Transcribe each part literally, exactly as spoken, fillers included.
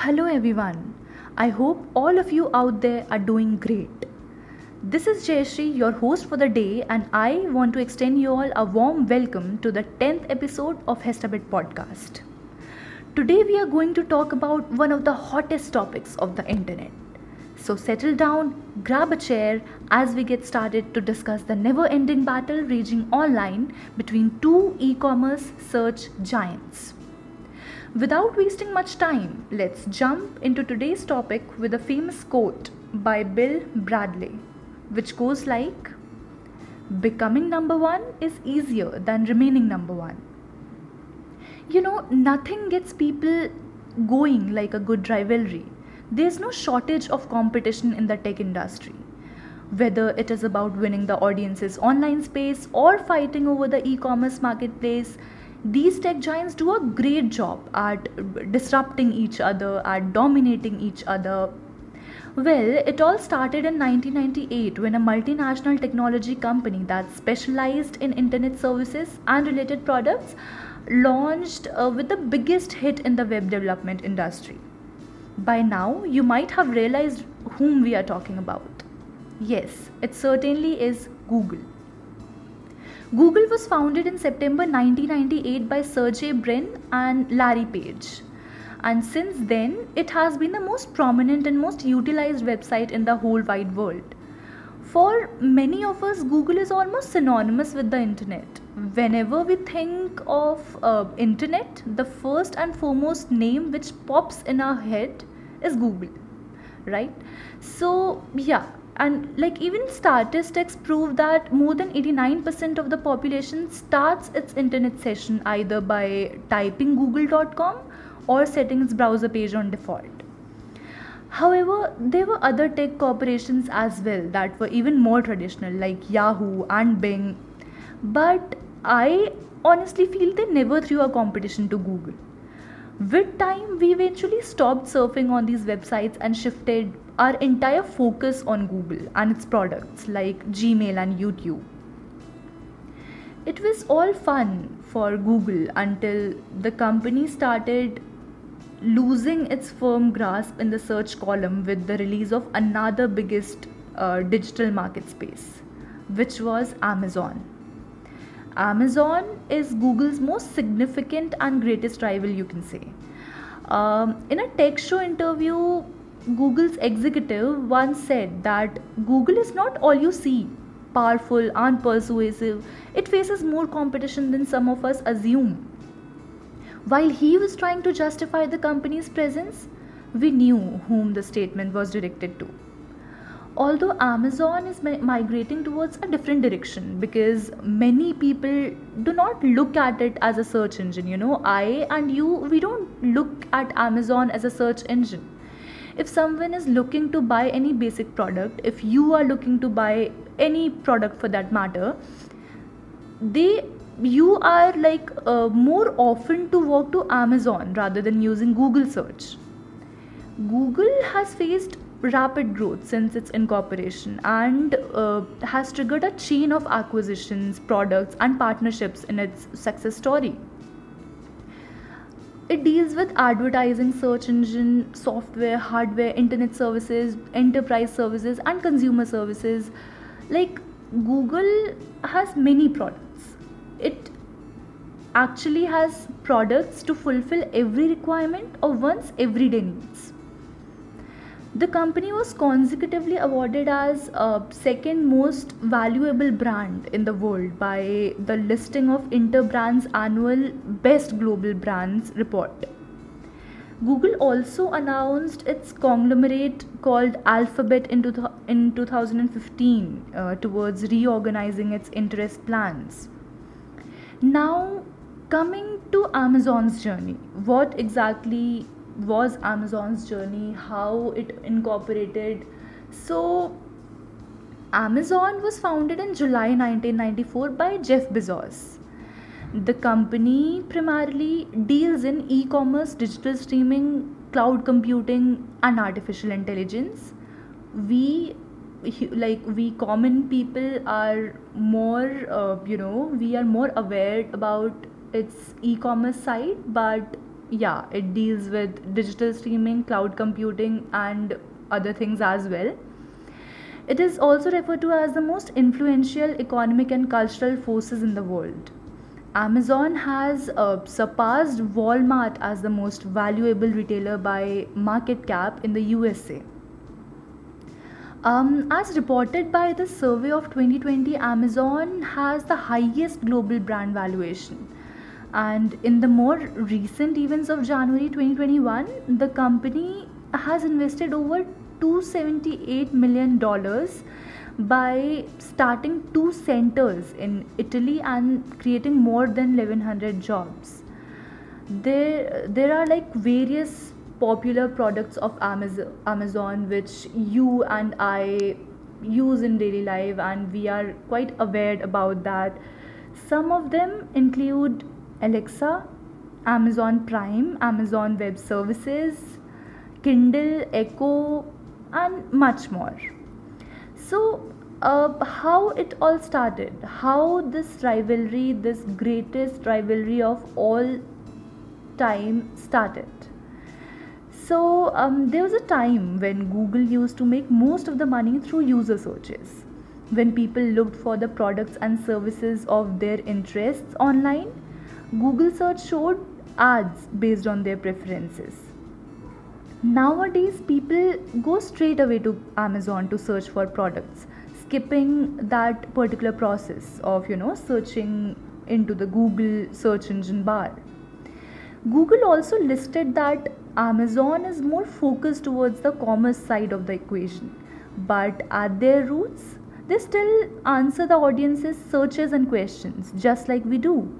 Hello everyone, I hope all of you out there are doing great. This is Jayashree, your host for the day, and I want to extend you all a warm welcome to the tenth episode of Hestabit Podcast. Today we are going to talk about one of the hottest topics of the internet. So settle down, grab a chair as we get started to discuss the never-ending battle raging online between two e-commerce search giants. Without wasting much time, let's jump into today's topic with a famous quote by Bill Bradley, which goes like, "Becoming number one is easier than remaining number one." You know, nothing gets people going like a good rivalry. There's no shortage of competition in the tech industry. Whether it is about winning the audience's online space or fighting over the e-commerce marketplace, these tech giants do a great job at disrupting each other, at dominating each other. Well, it all started in nineteen ninety-eight when a multinational technology company that specialized in internet services and related products launched uh, with the biggest hit in the web development industry. By now, you might have realized whom we are talking about. Yes, it certainly is Google. Google was founded in September nineteen ninety-eight by Sergey Brin and Larry Page. And since then, it has been the most prominent and most utilized website in the whole wide world. For many of us, Google is almost synonymous with the internet. Whenever we think of uh, internet, the first and foremost name which pops in our head is Google, right? So, yeah. And like even statistics prove that more than eighty-nine percent of the population starts its internet session either by typing google dot com or setting its browser page on default. However, there were other tech corporations as well that were even more traditional, like Yahoo and Bing. But I honestly feel they never threw a competition to Google. With time, we eventually stopped surfing on these websites and shifted our entire focus on Google and its products like Gmail and YouTube. It was all fun for Google until the company started losing its firm grasp in the search column with the release of another biggest uh, digital market space, which was Amazon. Amazon is Google's most significant and greatest rival, you can say. Um, in a tech show interview, Google's executive once said that Google is not all you see, powerful and persuasive. It faces more competition than some of us assume. While he was trying to justify the company's presence, we knew whom the statement was directed to. Although Amazon is migrating towards a different direction because many people do not look at it as a search engine. You know, I and you, we don't look at Amazon as a search engine. If someone is looking to buy any basic product, if you are looking to buy any product for that matter, they, you are like uh, more often to walk to Amazon rather than using Google search. Google has faced rapid growth since its incorporation and uh, has triggered a chain of acquisitions, products and partnerships in its success story. It deals with advertising, search engine, software, hardware, internet services, enterprise services and consumer services. Like Google has many products. It actually has products to fulfill every requirement of one's everyday needs. The company was consecutively awarded as a second most valuable brand in the world by the listing of Interbrand's annual Best Global Brands report. Google also announced its conglomerate called Alphabet in, two, in two thousand fifteen uh, towards reorganizing its interest plans. Now, coming to Amazon's journey, what exactly was Amazon's journey, how it incorporated. So Amazon was founded in July nineteen ninety-four by Jeff Bezos. The company primarily deals in e-commerce, digital streaming, cloud computing and artificial intelligence. We like we common people are more uh, you know we are more aware about its e-commerce side, but yeah, it deals with digital streaming, cloud computing, and other things as well. It is also referred to as the most influential economic and cultural forces in the world. Amazon has uh, surpassed Walmart as the most valuable retailer by market cap in the U S A. Um, as reported by the survey of twenty twenty, Amazon has the highest global brand valuation. And in the more recent events of January twenty twenty-one, the company has invested over two hundred seventy-eight million dollars by starting two centers in Italy and creating more than eleven hundred jobs. There, there are like various popular products of Amazon, Amazon which you and I use in daily life, and we are quite aware about that. Some of them include Alexa, Amazon Prime, Amazon Web Services, Kindle, Echo, and much more. So uh, how it all started, how this rivalry, this greatest rivalry of all time started. So um, there was a time when Google used to make most of the money through user searches, when people looked for the products and services of their interests online. Google search showed ads based on their preferences. Nowadays, people go straight away to Amazon to search for products, skipping that particular process of, you know, searching into the Google search engine bar. Google also listed that Amazon is more focused towards the commerce side of the equation, but at their roots, they still answer the audience's searches and questions, just like we do.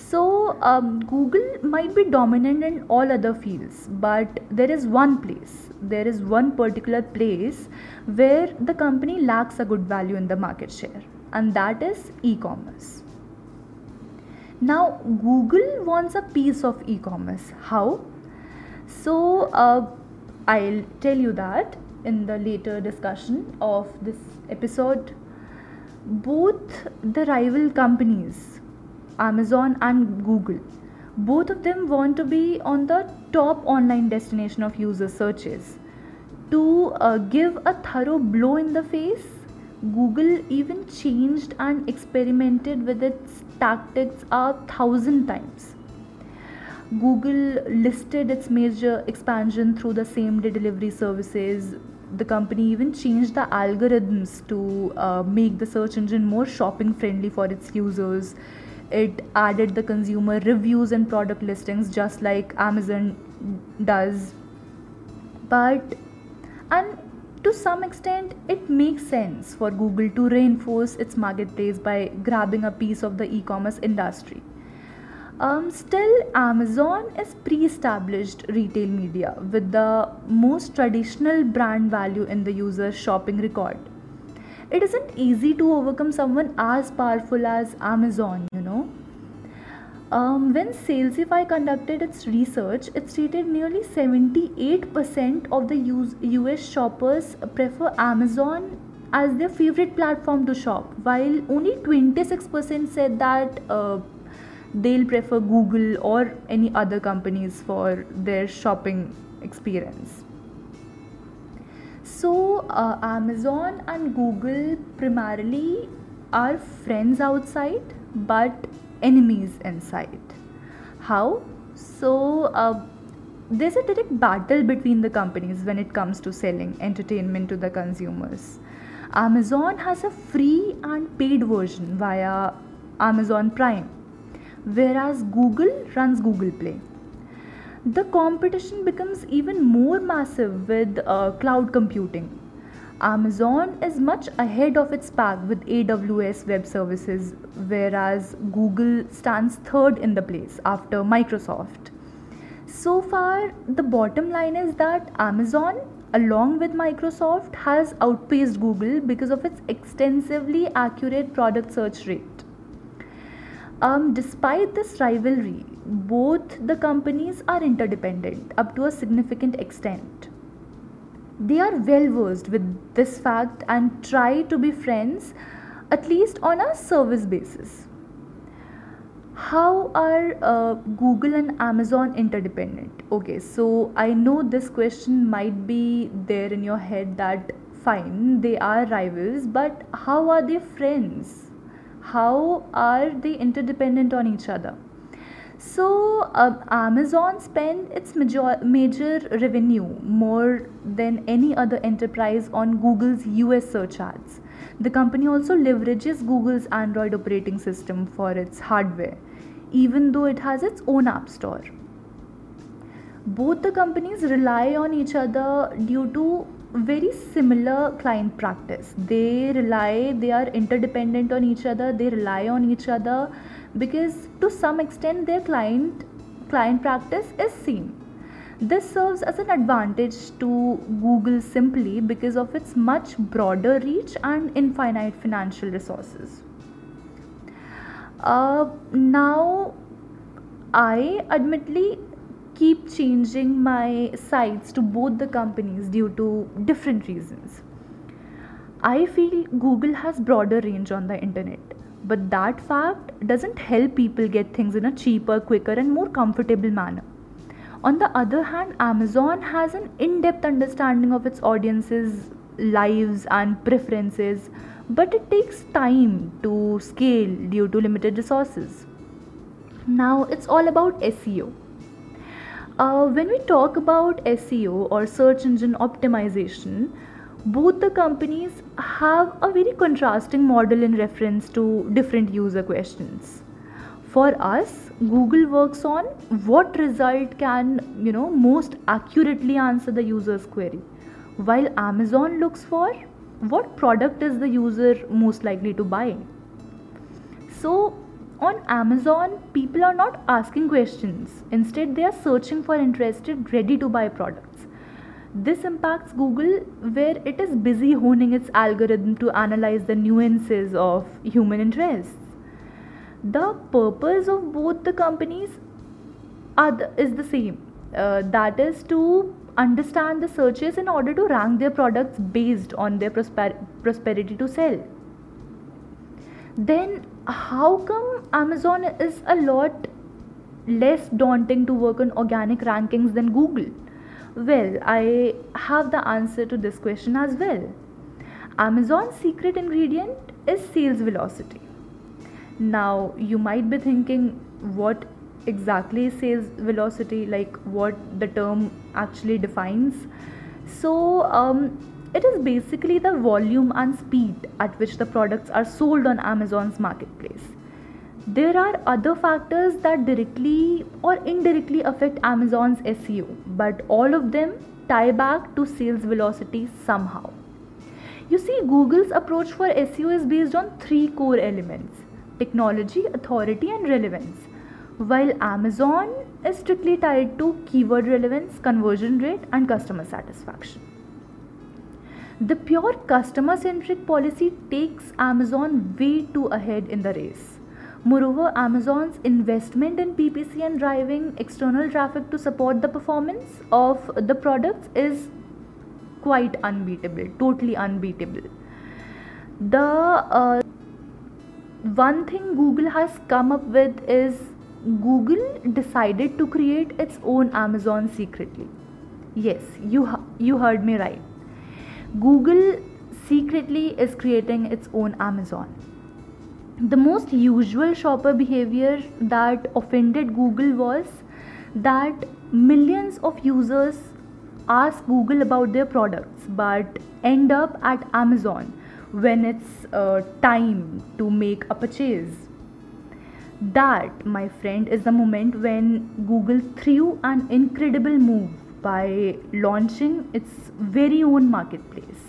So um, Google might be dominant in all other fields, but there is one place, there is one particular place where the company lacks a good value in the market share, and that is e-commerce. Now Google wants a piece of e-commerce. How? So uh, I'll tell you that in the later discussion of this episode. Both the rival companies, Amazon and Google, both of them want to be on the top online destination of user searches. To uh, give a thorough blow in the face, Google even changed and experimented with its tactics a thousand times. Google listed its major expansion through the same day delivery services. The company even changed the algorithms to uh, make the search engine more shopping friendly for its users. It added the consumer reviews and product listings, just like Amazon does. But, and to some extent, it makes sense for Google to reinforce its marketplace by grabbing a piece of the e-commerce industry. Um, still, Amazon is pre-established retail media with the most traditional brand value in the user shopping record. It isn't easy to overcome someone as powerful as Amazon, you know. Um, when Salesify conducted its research, it stated nearly seventy-eight percent of the U S shoppers prefer Amazon as their favorite platform to shop, while only twenty-six percent said that uh, they'll prefer Google or any other companies for their shopping experience. So uh, Amazon and Google primarily are friends outside but enemies inside. How? So uh, there's a direct battle between the companies when it comes to selling entertainment to the consumers. Amazon has a free and paid version via Amazon Prime, whereas Google runs Google Play. The competition becomes even more massive with uh, cloud computing. Amazon is much ahead of its pack with A W S Web Services, whereas Google stands third in the place after Microsoft. So far, the bottom line is that Amazon, along with Microsoft, has outpaced Google because of its extensively accurate product search rate. Um, despite this rivalry, both the companies are interdependent up to a significant extent. They are well versed with this fact and try to be friends, at least on a service basis. how are uh, Google and Amazon interdependent? Okay, so I know this question might be there in your head that fine, they are rivals, but how are they friends? How are they interdependent on each other? So uh, Amazon spends its major, major revenue more than any other enterprise on Google's U S search ads. The company also leverages Google's Android operating system for its hardware, even though it has its own app store. Both the companies rely on each other due to very similar client practice. They rely, they are interdependent on each other, they rely on each other because to some extent their client client practice is same. This serves as an advantage to Google simply because of its much broader reach and infinite financial resources. Uh, now, I admittedly keep changing my sites to both the companies due to different reasons. I feel Google has broader range on the internet, but that fact doesn't help people get things in a cheaper, quicker, and more comfortable manner. On the other hand, Amazon has an in-depth understanding of its audience's lives and preferences, but it takes time to scale due to limited resources. Now, it's all about S E O. Uh, when we talk about S E O or search engine optimization, both the companies have a very contrasting model in reference to different user questions. For us, Google works on what result can, you know, most accurately answer the user's query, while Amazon looks for what product is the user most likely to buy. So on Amazon, people are not asking questions. Instead, they are searching for interested, ready-to-buy products. This impacts Google, where it is busy honing its algorithm to analyze the nuances of human interests. The purpose of both the companies are the, is the same. Uh, that is to understand the searches in order to rank their products based on their prosper- prosperity to sell. Then how come Amazon is a lot less daunting to work on organic rankings than Google? Well, I have the answer to this question as well. Amazon's secret ingredient is sales velocity. Now, you might be thinking, what exactly is sales velocity, like what the term actually defines? So, um, it is basically the volume and speed at which the products are sold on Amazon's marketplace. There are other factors that directly or indirectly affect Amazon's S E O, but all of them tie back to sales velocity somehow. You see, Google's approach for S E O is based on three core elements: technology, authority, and relevance, while Amazon is strictly tied to keyword relevance, conversion rate, and customer satisfaction. The pure customer-centric policy takes Amazon way too ahead in the race. Moreover, Amazon's investment in P P C and driving external traffic to support the performance of the products is quite unbeatable, totally unbeatable. The uh, one thing Google has come up with is Google decided to create its own Amazon secretly. Yes, you ha- you heard me right. Google secretly is creating its own Amazon. The most usual shopper behavior that offended Google was that millions of users ask Google about their products but end up at Amazon when it's uh, time to make a purchase. That, my friend, is the moment when Google threw an incredible move by launching its very own marketplace.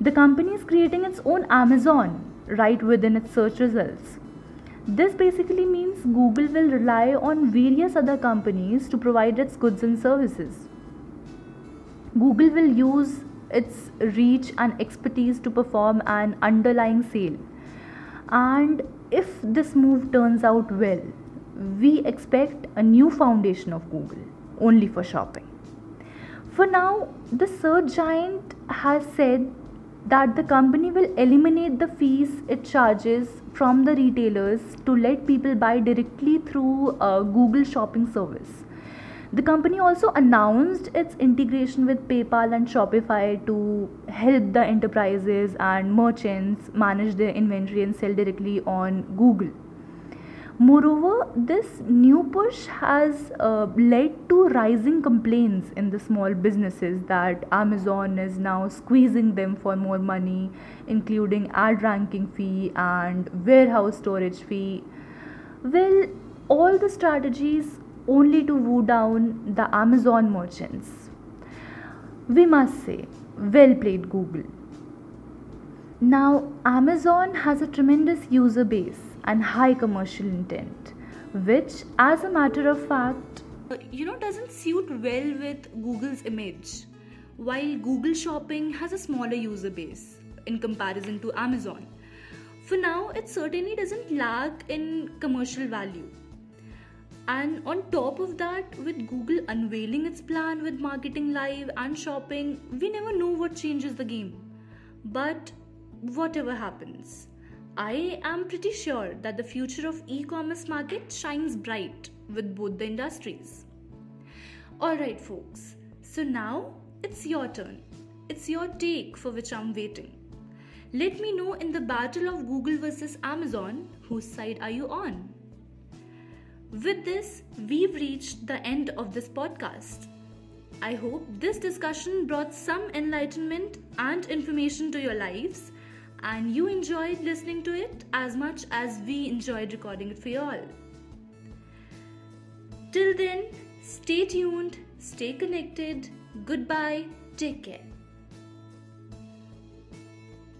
The company is creating its own Amazon right within its search results. This basically means Google will rely on various other companies to provide its goods and services. Google will use its reach and expertise to perform an underlying sale. And if this move turns out well, we expect a new foundation of Google only for shopping. For now, the search giant has said that the company will eliminate the fees it charges from the retailers to let people buy directly through uh, Google Shopping Service. The company also announced its integration with PayPal and Shopify to help the enterprises and merchants manage their inventory and sell directly on Google. Moreover, this new push has uh, led to rising complaints in the small businesses that Amazon is now squeezing them for more money, including ad ranking fee and warehouse storage fee. Well, all the strategies only to woo down the Amazon merchants. We must say, well played, Google. Now, Amazon has a tremendous user base and high commercial intent, which as a matter of fact, you know, doesn't suit well with Google's image. While Google Shopping has a smaller user base in comparison to Amazon, for now it certainly doesn't lack in commercial value. And on top of that, with Google unveiling its plan with Marketing Live and Shopping, we never know what changes the game. But whatever happens, I am pretty sure that the future of e-commerce market shines bright with both the industries. Alright folks, so now it's your turn. It's your take for which I'm waiting. Let me know in the battle of Google versus Amazon, whose side are you on? With this, we've reached the end of this podcast. I hope this discussion brought some enlightenment and information to your lives, and you enjoyed listening to it as much as we enjoyed recording it for you all. Till then, stay tuned, stay connected, goodbye, take care.